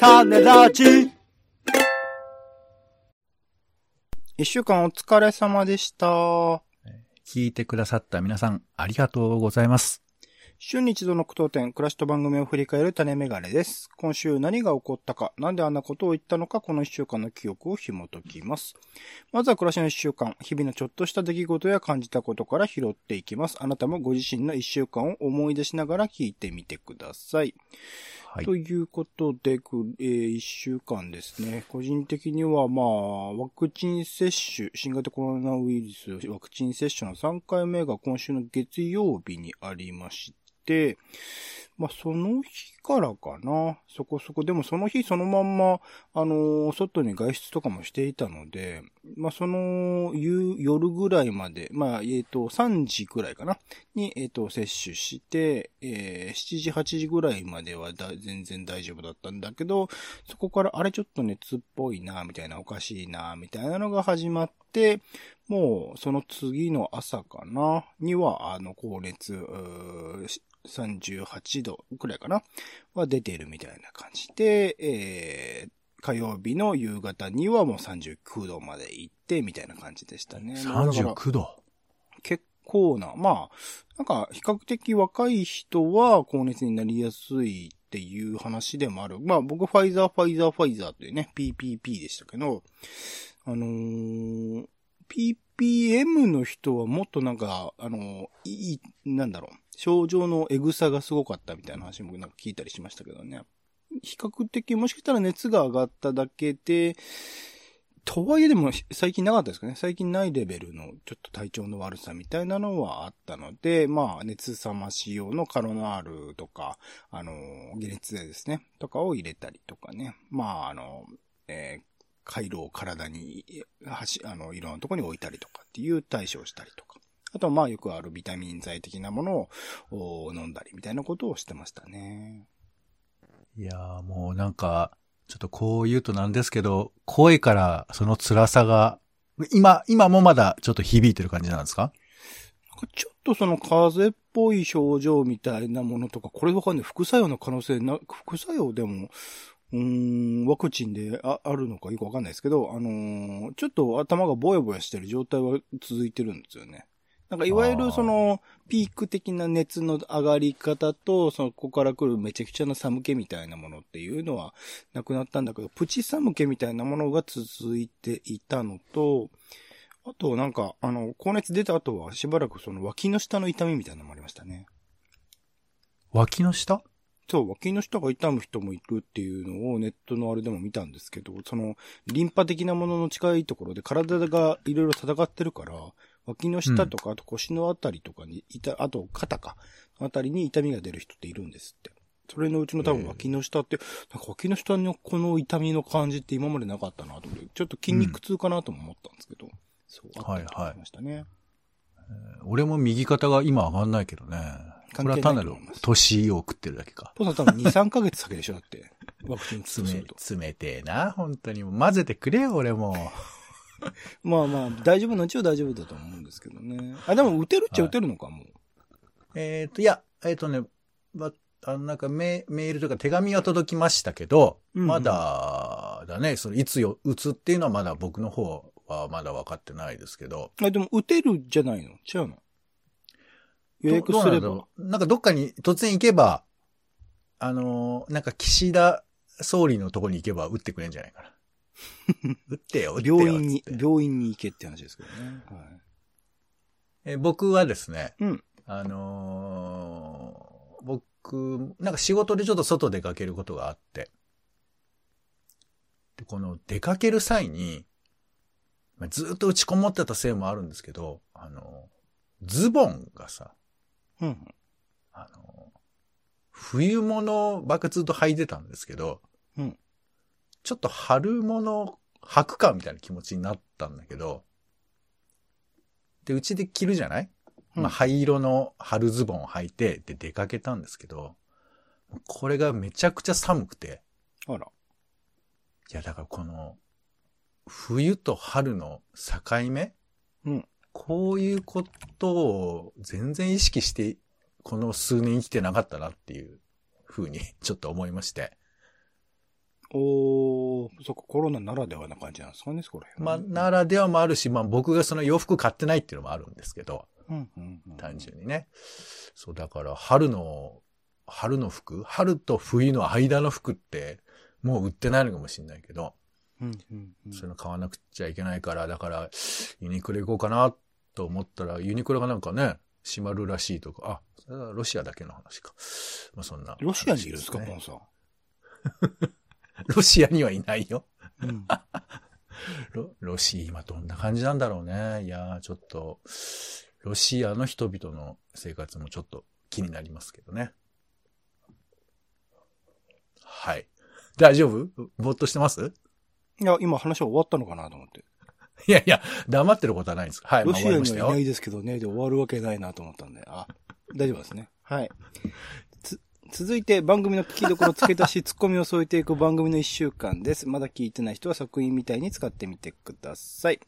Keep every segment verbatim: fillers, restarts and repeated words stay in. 種ラジ。一週間お疲れ様でした。聞いてくださった皆さん、ありがとうございます。週に一度の苦闘点、暮らしと番組を振り返る種メガネです。今週何が起こったか、なんであんなことを言ったのか、この一週間の記憶を紐解きます。まずは暮らしの一週間、日々のちょっとした出来事や感じたことから拾っていきます。あなたもご自身の一週間を思い出しながら聞いてみてください。はい、ということで、えー、一週間ですね。個人的には、まあ、ワクチン接種、新型コロナウイルスワクチン接種のさんかいめが今週の月曜日にありまして、まあ、その日からかな。そこそこ。でも、その日そのまんま、あのー、外に外出とかもしていたので、まあ、その、夕、夜ぐらいまで、まあ、えっと、さんじぐらいかな。に、えっと、接種して、えー、しちじ、はちじぐらいまではだ全然大丈夫だったんだけど、そこから、あれちょっと熱っぽいな、みたいな、おかしいな、みたいなのが始まって、もう、その次の朝かな、には、あの、高熱、うーさんじゅうはちどくらいかなは出てるみたいな感じで、えー火曜日の夕方にはもうさんじゅうきゅうどまで行って、みたいな感じでしたね。さんじゅうきゅうど結構な、まあ、なんか比較的若い人は高熱になりやすいっていう話でもある。まあ僕ファイザー、ファイザー、ファイザーというね、ピーピーピー でしたけど、あのー、ピーピーエム の人はもっとなんか、あのー、いい、なんだろう、症状のエグさがすごかったみたいな話もなんか聞いたりしましたけどね。比較的、もしかしたら熱が上がっただけで、とはいえでも最近なかったですかね。最近ないレベルのちょっと体調の悪さみたいなのはあったので、まあ熱冷まし用のカロナールとか、あの、解熱剤ですね、とかを入れたりとかね。まああの、えー、回路を体に、あの、いろんなところに置いたりとかっていう対処をしたりとか。あとはまあよくあるビタミン剤的なものを飲んだりみたいなことをしてましたね。いやーもうなんか、ちょっとこう言うとなんですけど、声からその辛さが、今、今もまだちょっと響いてる感じなんですか？なんかちょっとその風邪っぽい症状みたいなものとか、これわかんない。副作用の可能性な、副作用でも、うーん、ワクチンで あ, あるのかよくわかんないですけど、あのー、ちょっと頭がボヤボヤしてる状態は続いてるんですよね。なんかいわゆるそのピーク的な熱の上がり方とそこから来るめちゃくちゃな寒気みたいなものっていうのはなくなったんだけど、プチ寒気みたいなものが続いていたのと、あとなんかあの高熱出た後はしばらくその脇の下の痛みみたいなのもありましたね。脇の下？そう、脇の下が痛む人もいるっていうのをネットのあれでも見たんですけど、そのリンパ的なものの近いところで体がいろいろ戦ってるから、脇の下とか、あと腰のあたりとかに痛、あと肩か、あたりに痛みが出る人っているんですって。それのうちの多分脇の下って、なんか脇の下のこの痛みの感じって今までなかったなと思って、ちょっと筋肉痛かなとも思ったんですけど、うん、そう、あったりしましたね。はいはい、えー、俺も右肩が今上がんないけどね。これは単なる年を送ってるだけか。ポンさん多分に、さんかげつ先でしょだって。ワクチン詰め、詰めてえな、本当に。混ぜてくれよ、俺も。まあまあ、大丈夫のうちは大丈夫だと思うんですけどね。あ、でも打てるっちゃ打てるのか、はい、もう。えっ、ー、と、いや、えっ、ー、とね、ま、あの、なんかメ、メールとか手紙は届きましたけど、うんうん、まだ、だね、そのいつよ、打つっていうのはまだ僕の方はまだ分かってないですけど。あ、でも打てるじゃないの？違うの？予約すれば。どうなんだろう。なんかどっかに突然行けば、あの、なんか岸田総理のとこに行けば打ってくれんじゃないかな。打ってよ、打ってよ。病院に、病院に行けって話ですけどね。はい、え僕はですね、うん、あのー、僕、なんか仕事でちょっと外出かけることがあって、でこの出かける際に、ずっと打ちこもってたせいもあるんですけど、あのー、ズボンがさ、うん、あのー、冬物ばっかずっと履いてたんですけど、うんちょっと春物履くかみたいな気持ちになったんだけど、で、うちで着るじゃない？うん、まあ、灰色の春ズボンを履いて、で、出かけたんですけど、これがめちゃくちゃ寒くて。あら。いや、だからこの、冬と春の境目？うん。こういうことを全然意識して、この数年生きてなかったなっていうふうにちょっと思いまして。おー、そっか、コロナならではな感じなんですかね、そこら辺。まあ、ならではもあるし、まあ僕がその洋服買ってないっていうのもあるんですけど、うんうんうん、単純にね。そう、だから春の、春の服、春と冬の間の服って、もう売ってないのかもしれないけど、うんうんうん、そういうの買わなくちゃいけないから、だから、ユニクロ行こうかなと思ったら、ユニクロがなんかね、閉まるらしいとか、あ、それはロシアだけの話か。まあそんな、ね。ロシアにいるんですか、ポンさん。ロシアにはいないよ、うんロ。ロシア今どんな感じなんだろうね。いやーちょっと、ロシアの人々の生活もちょっと気になりますけどね。はい。大丈夫？ぼーっとしてます？いや、今話は終わったのかなと思って。いやいや、黙ってることはないんですか。はい、ロシアにはいないですけどね、で終わるわけないなと思ったんで。あ、大丈夫ですね。はい。続いて番組の聞きどころ付け足しツッコミを添えていく番組の一週間です。まだ聞いてない人は作品みたいに使ってみてください。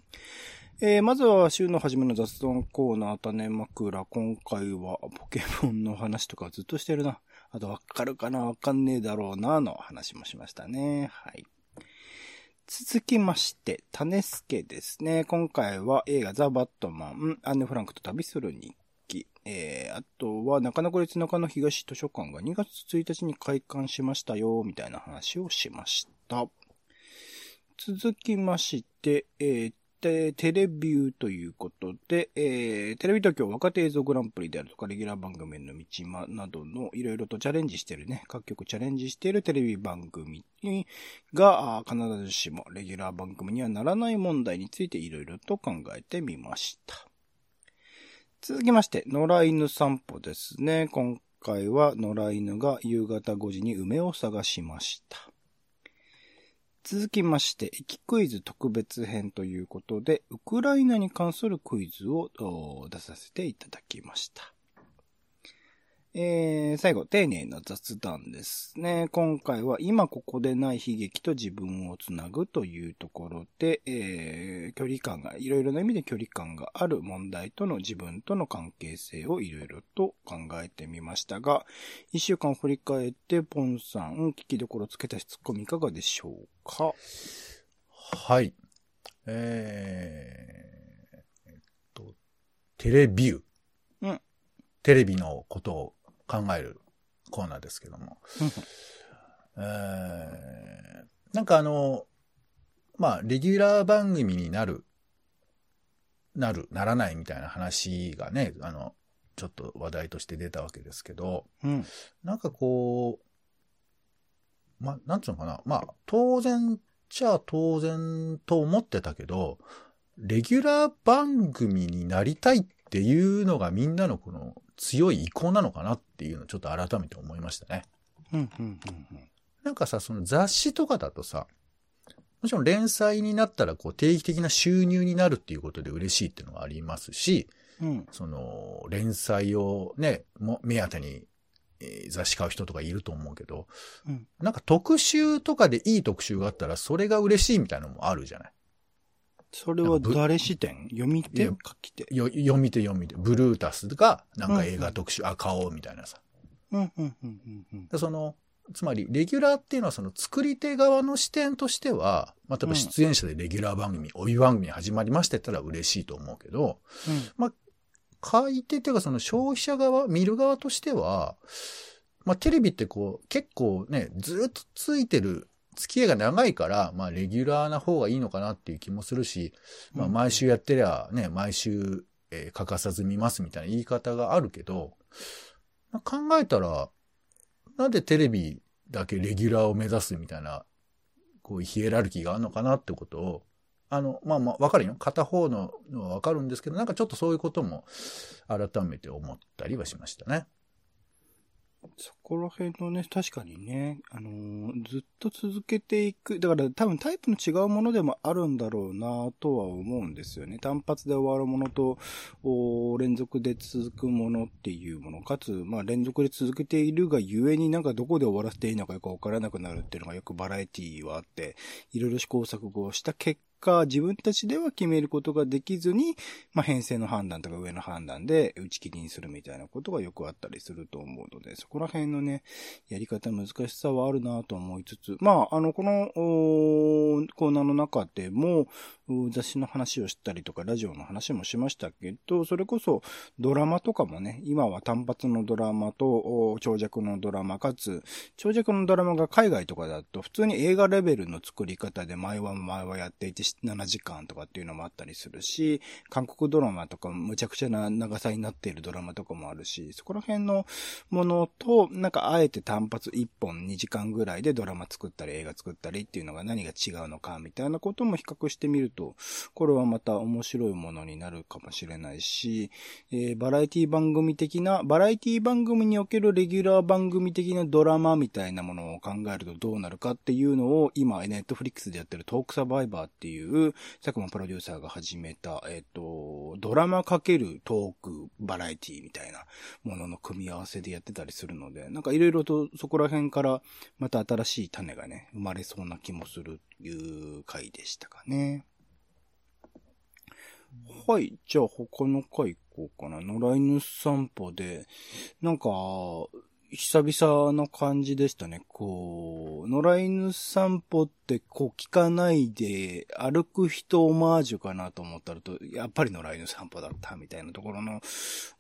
えー、まずは週の初めの雑談コーナー種枕。今回はポケモンの話とかずっとしてるな。あとわかるかなわかんねえだろうなの話もしましたね。はい。続きまして種助ですね。今回は映画ザ・バットマン、アンネ・フランクと旅する日記、えー、あとは中野区立中野東図書館がにがつついたちに開館しましたよみたいな話をしました。続きまして、えー、テレビューということで、えー、テレビ東京若手映像グランプリであるとかレギュラー番組の道間などのいろいろとチャレンジしてるね、各局チャレンジしているテレビ番組が必ずしもレギュラー番組にはならない問題についていろいろと考えてみました。続きまして、野良犬散歩ですね。今回は野良犬が夕方ごじに梅を探しました。続きまして、駅クイズ特別編ということで、ウクライナに関するクイズを出させていただきました。えー、最後、丁寧な雑談ですね。今回は今ここでない悲劇と自分をつなぐというところで、えー、距離感が、いろいろな意味で距離感がある問題との自分との関係性をいろいろと考えてみましたが、一週間振り返って、ポンさん、聞きどころつけたしツッコミいかがでしょうか？はい。えー、えっと、テレビュー。うん。テレビのことを考えるコーナーですけども、えー、なんかあのまあレギュラー番組になるなるならないみたいな話がねあのちょっと話題として出たわけですけど、うん、なんかこうまあなんつうのかなまあ当然っちゃ当然と思ってたけどレギュラー番組になりたいっていうのがみんなのこの強い意向なのかなっていうのをちょっと改めて思いましたね。うんうんうんうん、なんかさその雑誌とかだとさもちろん連載になったらこう定期的な収入になるっていうことで嬉しいっていうのがありますし、うん、その連載をねも目当てに雑誌買う人とかいると思うけど、うん、なんか特集とかでいい特集があったらそれが嬉しいみたいなのもあるじゃない。それは誰視点？読み手？書き手？読み手読み手。ブルータスがなんか映画特集、うんうん、あ、買おうみたいなさ。うんうんうんうん、その、つまりレギュラーっていうのはその作り手側の視点としては、まあ、例えば出演者でレギュラー番組、うん、お湯番組始まりましたって言ったら嬉しいと思うけど、うん、まあ、買い手っていうかその消費者側、見る側としては、まあ、テレビってこう、結構ね、ずっとついてる、付き合いが長いから、まあ、レギュラーな方がいいのかなっていう気もするし、まあ、毎週やってりゃね、毎週、えー、欠かさず見ますみたいな言い方があるけど、考えたら、なんでテレビだけレギュラーを目指すみたいな、こう、ヒエラルキーがあるのかなってことを、あの、まあまあ、わかるよ。片方ののはわかるんですけど、なんかちょっとそういうことも改めて思ったりはしましたね。そこら辺のね、確かにね、あのー、ずっと続けていく。だから多分タイプの違うものでもあるんだろうなとは思うんですよね。単発で終わるものと、連続で続くものっていうもの。かつ、まあ連続で続けているがゆえになんかどこで終わらせていいのかよくわからなくなるっていうのがよくバラエティーはあって、いろいろ試行錯誤をした結か自分たちでは決めることができずに、まあ、編成の判断とか上の判断で打ち切りにするみたいなことがよくあったりすると思うので、そこら辺のね、やり方難しさはあるなと思いつつ、まあ、あの、このコーナーの中でも雑誌の話をしたりとかラジオの話もしましたけど、それこそドラマとかもね、今は単発のドラマと長尺のドラマ、かつ長尺のドラマが海外とかだと普通に映画レベルの作り方で毎話毎話やっていてななじかんとかっていうのもあったりするし、韓国ドラマとかむちゃくちゃな長さになっているドラマとかもあるし、そこら辺のものとなんかあえて単発いっぽんにじかんぐらいでドラマ作ったり映画作ったりっていうのが何が違うのかみたいなことも比較してみると、これはまた面白いものになるかもしれないし、えー、バラエティ番組的なバラエティ番組におけるレギュラー番組的なドラマみたいなものを考えるとどうなるかっていうのを、今ネットフリックスでやってるトークサバイバーっていう佐久間プロデューサーが始めた、えっとドラマ×トークバラエティみたいなものの組み合わせでやってたりするので、なんかいろいろとそこら辺からまた新しい種がね生まれそうな気もするという回でしたかね。はい、じゃあ他の回行こうかな。野良犬散歩でなんか久々な感じでしたね。こう、野良犬散歩ってこう聞かないで歩く人オマージュかなと思ったらと、やっぱり野良犬散歩だったみたいなところの、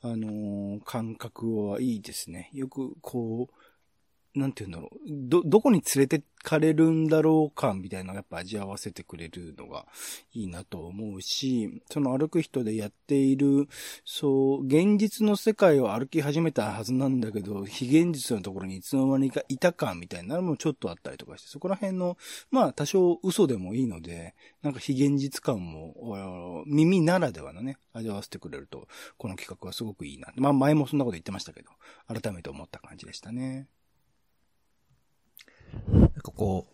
あのー、感覚はいいですね。よくこう、なんていうんだろう、ど、どこに連れてかれるんだろうかみたいなやっぱ味合わせてくれるのがいいなと思うし、その歩く人でやっている、そう、現実の世界を歩き始めたはずなんだけど、非現実のところにいつの間にかいたかみたいなのもちょっとあったりとかして、そこら辺の、まあ多少嘘でもいいので、なんか非現実感も、耳ならではのね、味わわせてくれると、この企画はすごくいいな。まあ前もそんなこと言ってましたけど、改めて思った感じでしたね。なんかこ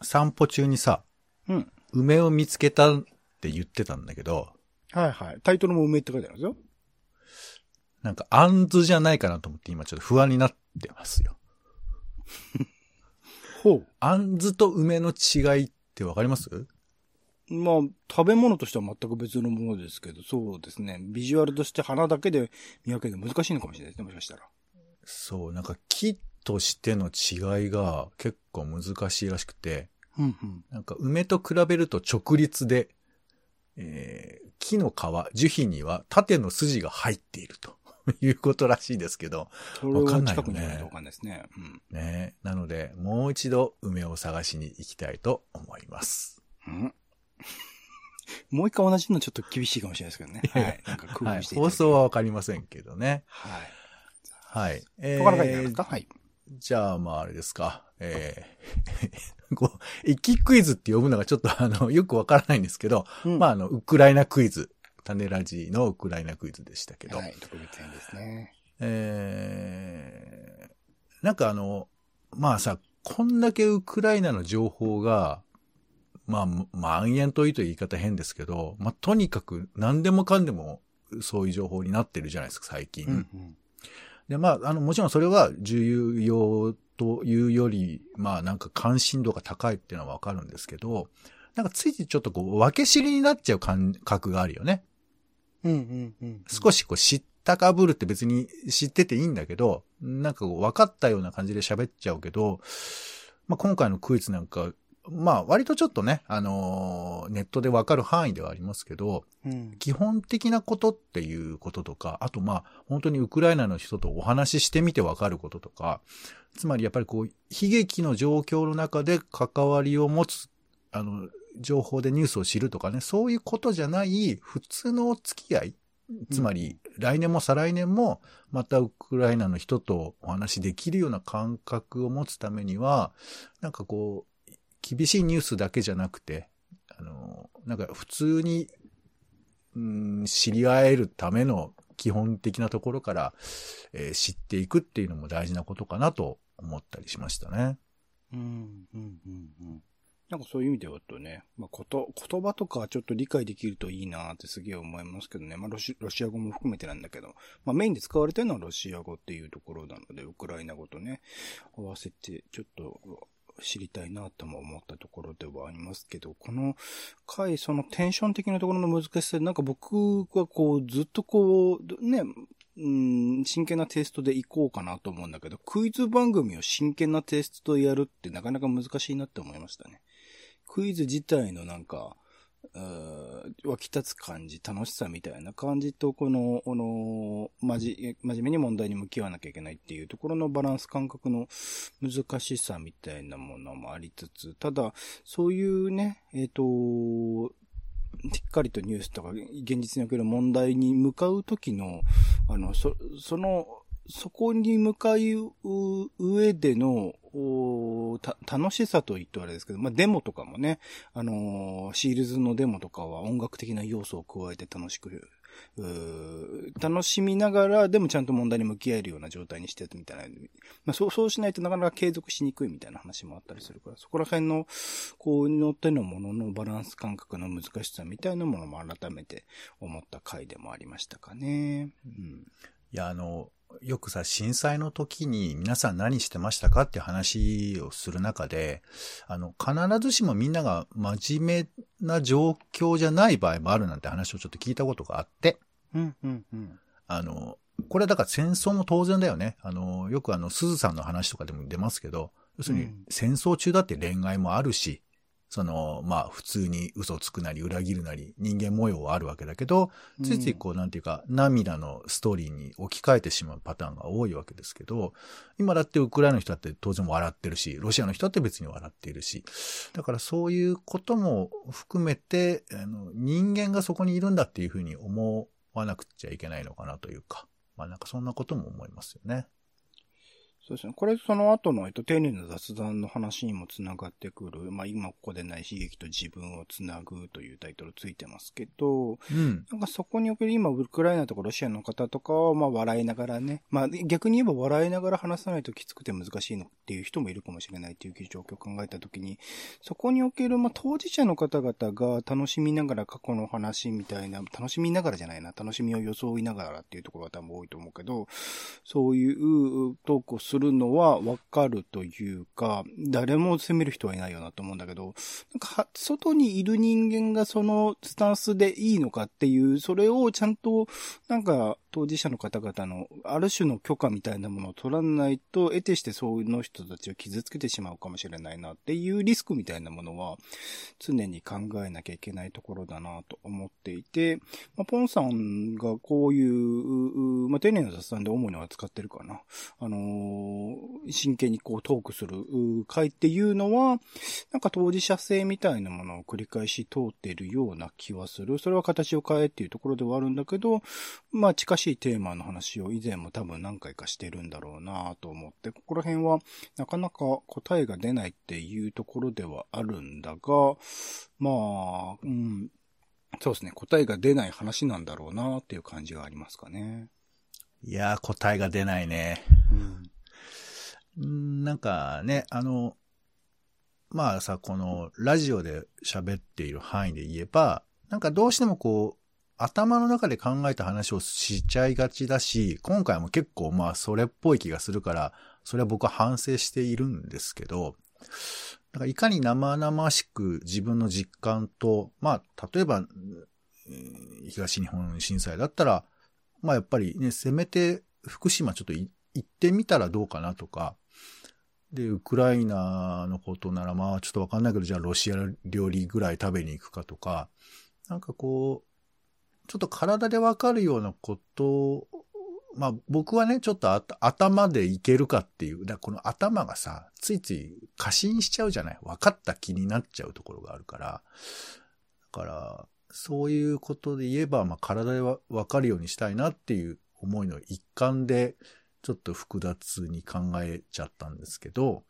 う、散歩中にさ、うん、梅を見つけたって言ってたんだけど。はいはい。タイトルも梅って書いてあるんですよ。なんか、あんずじゃないかなと思って今ちょっと不安になってますよ。ほう。あんずと梅の違いってわかります？まあ、食べ物としては全く別のものですけど、そうですね。ビジュアルとして花だけで見分けるの難しいのかもしれないですね、もしかしたら。そう、なんか木としての違いが結構難しいらしくて、うんうん、なんか梅と比べると直立で、えー、木の皮、樹皮には縦の筋が入っているということらしいですけど、わかんないよね。わかんないですね。うん、ね、なのでもう一度梅を探しに行きたいと思います。うん、もう一回同じのちょっと厳しいかもしれないですけどね。はい。なんか工夫していただきたい。放送はわかりませんけどね。はい。はい。えー、他の回やりますか？はい。じゃあ、まあ、あれですか。えー、こう、一気クイズって呼ぶのがちょっと、あの、よくわからないんですけど、うん、まあ、あの、ウクライナクイズ、タネラジのウクライナクイズでしたけど。はい、特別編ですね。えー、なんかあの、まあさ、こんだけウクライナの情報が、まあ、蔓延というと言い方変ですけど、まあ、とにかく何でもかんでもそういう情報になってるじゃないですか、最近。うんうん、で、まあ、あの、もちろんそれは重要というより、まあ、なんか関心度が高いっていうのはわかるんですけど、なんかついてちょっとこう、分け知りになっちゃう感覚があるよね。うんうんうん、うん。少しこう、知ったかぶるって別に知ってていいんだけど、なんかこう、分かったような感じで喋っちゃうけど、まあ、今回のクイズなんか、まあ、割とちょっとね、あのー、ネットでわかる範囲ではありますけど、うん、基本的なことっていうこととか、あとまあ、本当にウクライナの人とお話ししてみてわかることとか、つまりやっぱりこう、悲劇の状況の中で関わりを持つ、あの、情報でニュースを知るとかね、そういうことじゃない普通のお付き合い、つまり来年も再来年もまたウクライナの人とお話できるような感覚を持つためには、なんかこう、厳しいニュースだけじゃなくて、あの、なんか普通に、うん、知り合えるための基本的なところから、えー、知っていくっていうのも大事なことかなと思ったりしましたね。うん、うん、うん、うん。なんかそういう意味ではとね、まあ、こと、言葉とかちょっと理解できるといいなってすげえ思いますけどね。まあロシ、ロシア語も含めてなんだけど、まあメインで使われてるのはロシア語っていうところなので、ウクライナ語とね、合わせてちょっと、知りたいなとも思ったところではありますけど、この回、そのテンション的なところの難しさで、なんか僕はこう、ずっとこう、ね、うん、真剣なテイストでいこうかなと思うんだけど、クイズ番組を真剣なテイストでやるってなかなか難しいなって思いましたね。クイズ自体のなんか、湧き立つ感じ、楽しさみたいな感じと、この、あの、まじ、真面目に問題に向き合わなきゃいけないっていうところのバランス感覚の難しさみたいなものもありつつ、ただ、そういうね、えっと、しっかりとニュースとか現実における問題に向かうときの、あの、そ、その、そこに向かう上での、おた楽しさと言ってはあれですけど、まあ、デモとかもね、あのー、シールズのデモとかは音楽的な要素を加えて楽しく、楽しみながら、でもちゃんと問題に向き合えるような状態にしてるみたいな、まあ、そう、そうしないとなかなか継続しにくいみたいな話もあったりするから、そこら辺の、こう、乗ってのもののバランス感覚の難しさみたいなものも改めて思った回でもありましたかね。うん。いや、あの、よくさ、震災の時に皆さん何してましたかって話をする中で、あの、必ずしもみんなが真面目な状況じゃない場合もあるなんて話をちょっと聞いたことがあって。うんうんうん。あの、これだから戦争も当然だよね。あの、よくあの、鈴さんの話とかでも出ますけど、要するに戦争中だって恋愛もあるし、その、まあ、普通に嘘つくなり、裏切るなり、人間模様はあるわけだけど、ついついこう、なんていうか、涙のストーリーに置き換えてしまうパターンが多いわけですけど、今だってウクライナの人だって当然笑ってるし、ロシアの人だって別に笑っているし、だからそういうことも含めて、あの、人間がそこにいるんだっていうふうに思わなくちゃいけないのかなというか、まあなんかそんなことも思いますよね。そうですね。これ、その後の、えっと、丁寧な雑談の話にもつながってくる、まあ、今ここでない悲劇と自分をつなぐというタイトルついてますけど、うん、なんかそこにおける今、ウクライナとかロシアの方とかは、まあ、笑いながらね、まあ、逆に言えば笑いながら話さないときつくて難しいのっていう人もいるかもしれないっていう状況を考えたときに、そこにおける、まあ、当事者の方々が楽しみながら過去の話みたいな、楽しみながらじゃないな、楽しみを装いながらっていうところが多分多いと思うけど、そういうトークをするるのはわかるというか、誰も責める人はいないよなと思うんだけど、なんか外にいる人間がそのスタンスでいいのかっていう、それをちゃんとなんか当事者の方々のある種の許可みたいなものを取らないと、得てしてそういうの人たちを傷つけてしまうかもしれないなっていうリスクみたいなものは常に考えなきゃいけないところだなと思っていて、まあ、ポンさんがこういう、まあ、丁寧な雑談で主に扱ってるかな、あのー真剣にこうトークする回っていうのは、なんか当事者性みたいなものを繰り返し通っているような気はする。それは形を変えっていうところではあるんだけど、まあ近しいテーマの話を以前も多分何回かしてるんだろうなと思って、ここら辺はなかなか答えが出ないっていうところではあるんだが、まあ、うん、そうですね、答えが出ない話なんだろうなっていう感じがありますかね。いやー、答えが出ないね。うんなんかね、あの、まあさ、このラジオで喋っている範囲で言えば、なんかどうしてもこう、頭の中で考えた話をしちゃいがちだし、今回も結構まあそれっぽい気がするから、それは僕は反省しているんですけど、なんかいかに生々しく自分の実感と、まあ例えば、東日本震災だったら、まあやっぱりね、せめて福島ちょっと行ってみたらどうかなとか、で、ウクライナのことならまあちょっとわかんないけど、じゃあロシア料理ぐらい食べに行くかとか、なんかこう、ちょっと体でわかるようなこと、まあ僕はね、ちょっとあ頭でいけるかっていう、だこの頭がさ、ついつい過信しちゃうじゃない？わかった気になっちゃうところがあるから、だから、そういうことで言えば、まあ体でわかるようにしたいなっていう思いの一環で、ちょっと複雑に考えちゃったんですけど、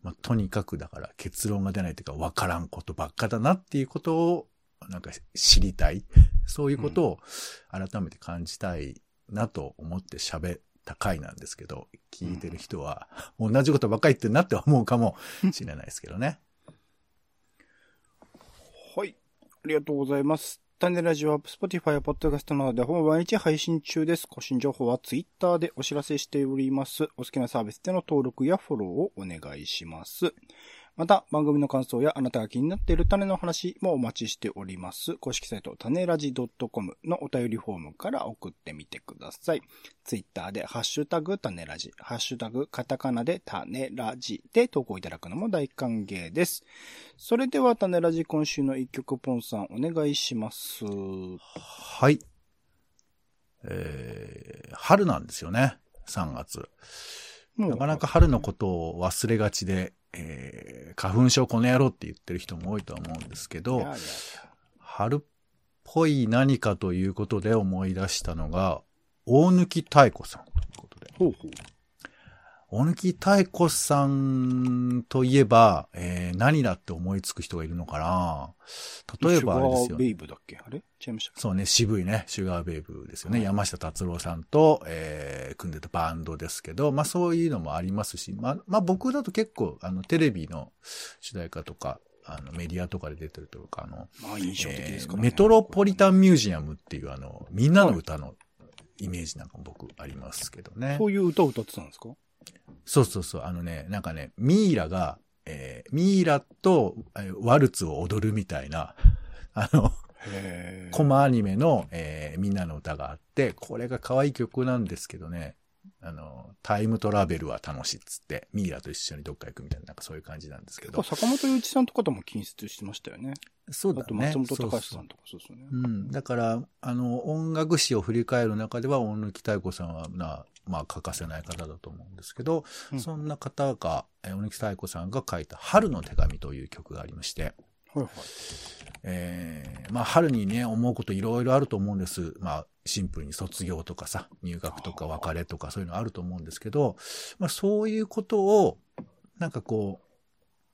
まあ、とにかくだから結論が出ないというか分からんことばっかだなっていうことをなんか知りたい。そういうことを改めて感じたいなと思って喋った回なんですけど、うん、聞いてる人は同じことばっかり言ってるなって思うかもしれないですけどね。はい。ありがとうございます。チャンネルラジオは Spotify や Podcast などでほぼ毎日配信中です。更新情報は Twitter でお知らせしております。お好きなサービスでの登録やフォローをお願いします。また、番組の感想やあなたが気になっている種の話もお待ちしております。公式サイト、種ラジ .com のお便りフォームから送ってみてください。ツイッターで、ハッシュタグ、種ラジ、ハッシュタグ、カタカナで、種ラジで投稿いただくのも大歓迎です。それでは、種ラジ今週の一曲、ポンさんお願いします。はい。えー、春なんですよね。さんがつ。なかなか春のことを忘れがちで、えー、花粉症この野郎って言ってる人も多いとは思うんですけど、いやいやいや春っぽい何かということで思い出したのが大貫妙子さんということで、ほうほう、大貫妙子さんといえば、えー、何だって思いつく人がいるのかな。例えばあれですよね、シュガーベイブだっけ、あれ違いましたっけ。そうね、渋いね、シュガーベイブですよね、はい、山下達郎さんと、えー、組んでたバンドですけど、まあそういうのもありますし、まあ、まあ僕だと結構あのテレビの主題歌とかあのメディアとかで出てるというか、あの、まあ印象的ですからね、えー、メトロポリタンミュージアムっていうあのみんなの歌のイメージなんかも僕ありますけどね、はい、そういう歌を歌ってたんですか。そうそうそう、あのね、なんかね、ミイラが、えー、ミイラとワルツを踊るみたいな、あの、コマアニメの、えー、みんなの歌があって、これが可愛い曲なんですけどね、あの、タイムトラベルは楽しいっつって、ミイラと一緒にどっか行くみたいな、なんかそういう感じなんですけど。坂本龍一さんとかとも近接してましたよね。そうだね。あと松本隆さんとかそうですよね。うん。だから、あの、音楽史を振り返る中では、大貫妙子さんはな、まあ欠かせない方だと思うんですけど、うん、そんな方が、大貫妙子さんが書いた春の手紙という曲がありまして、はいはい、えー、まあ春にね、思うこといろいろあると思うんです。まあシンプルに卒業とかさ、入学とか別れとかそういうのあると思うんですけど、まあそういうことを、なんかこう、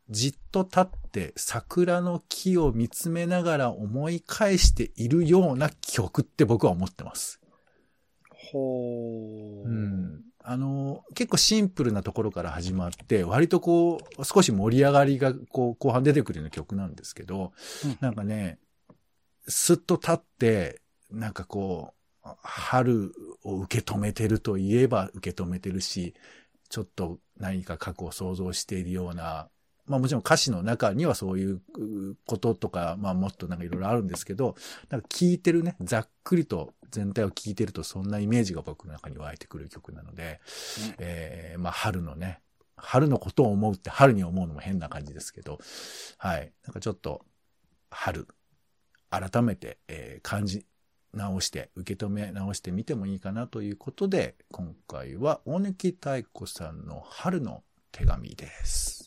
じっと立って桜の木を見つめながら思い返しているような曲って僕は思ってます。ほー。うん。あの、結構シンプルなところから始まって、割とこう、少し盛り上がりがこう後半出てくるような曲なんですけど、うん、なんかね、すっと立って、なんかこう、春を受け止めてるといえば受け止めてるし、ちょっと何か過去を想像しているような、まあもちろん歌詞の中にはそういうこととか、まあもっとなんかいろいろあるんですけど、なんか聴いてるね、ざっくりと全体を聴いてるとそんなイメージが僕の中に湧いてくる曲なので、うん、えー、まあ春のね、春のことを思うって春に思うのも変な感じですけど、はい、なんかちょっと春、改めて、えー、感じ直して、受け止め直してみてもいいかなということで、今回は大貫妙子さんの春の手紙です。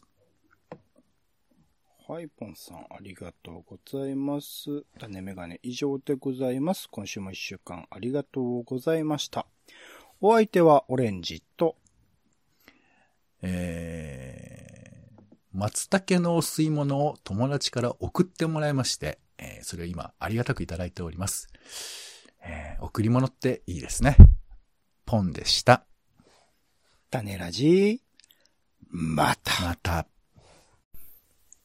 はい、ポンさん、ありがとうございます。種メガネ以上でございます。今週も一週間ありがとうございました。お相手はオレンジと、えー、松茸のお吸い物を友達から送ってもらいまして、えー、それを今ありがたくいただいております。えー、贈り物っていいですね。ポンでした。種ラジ、また。また。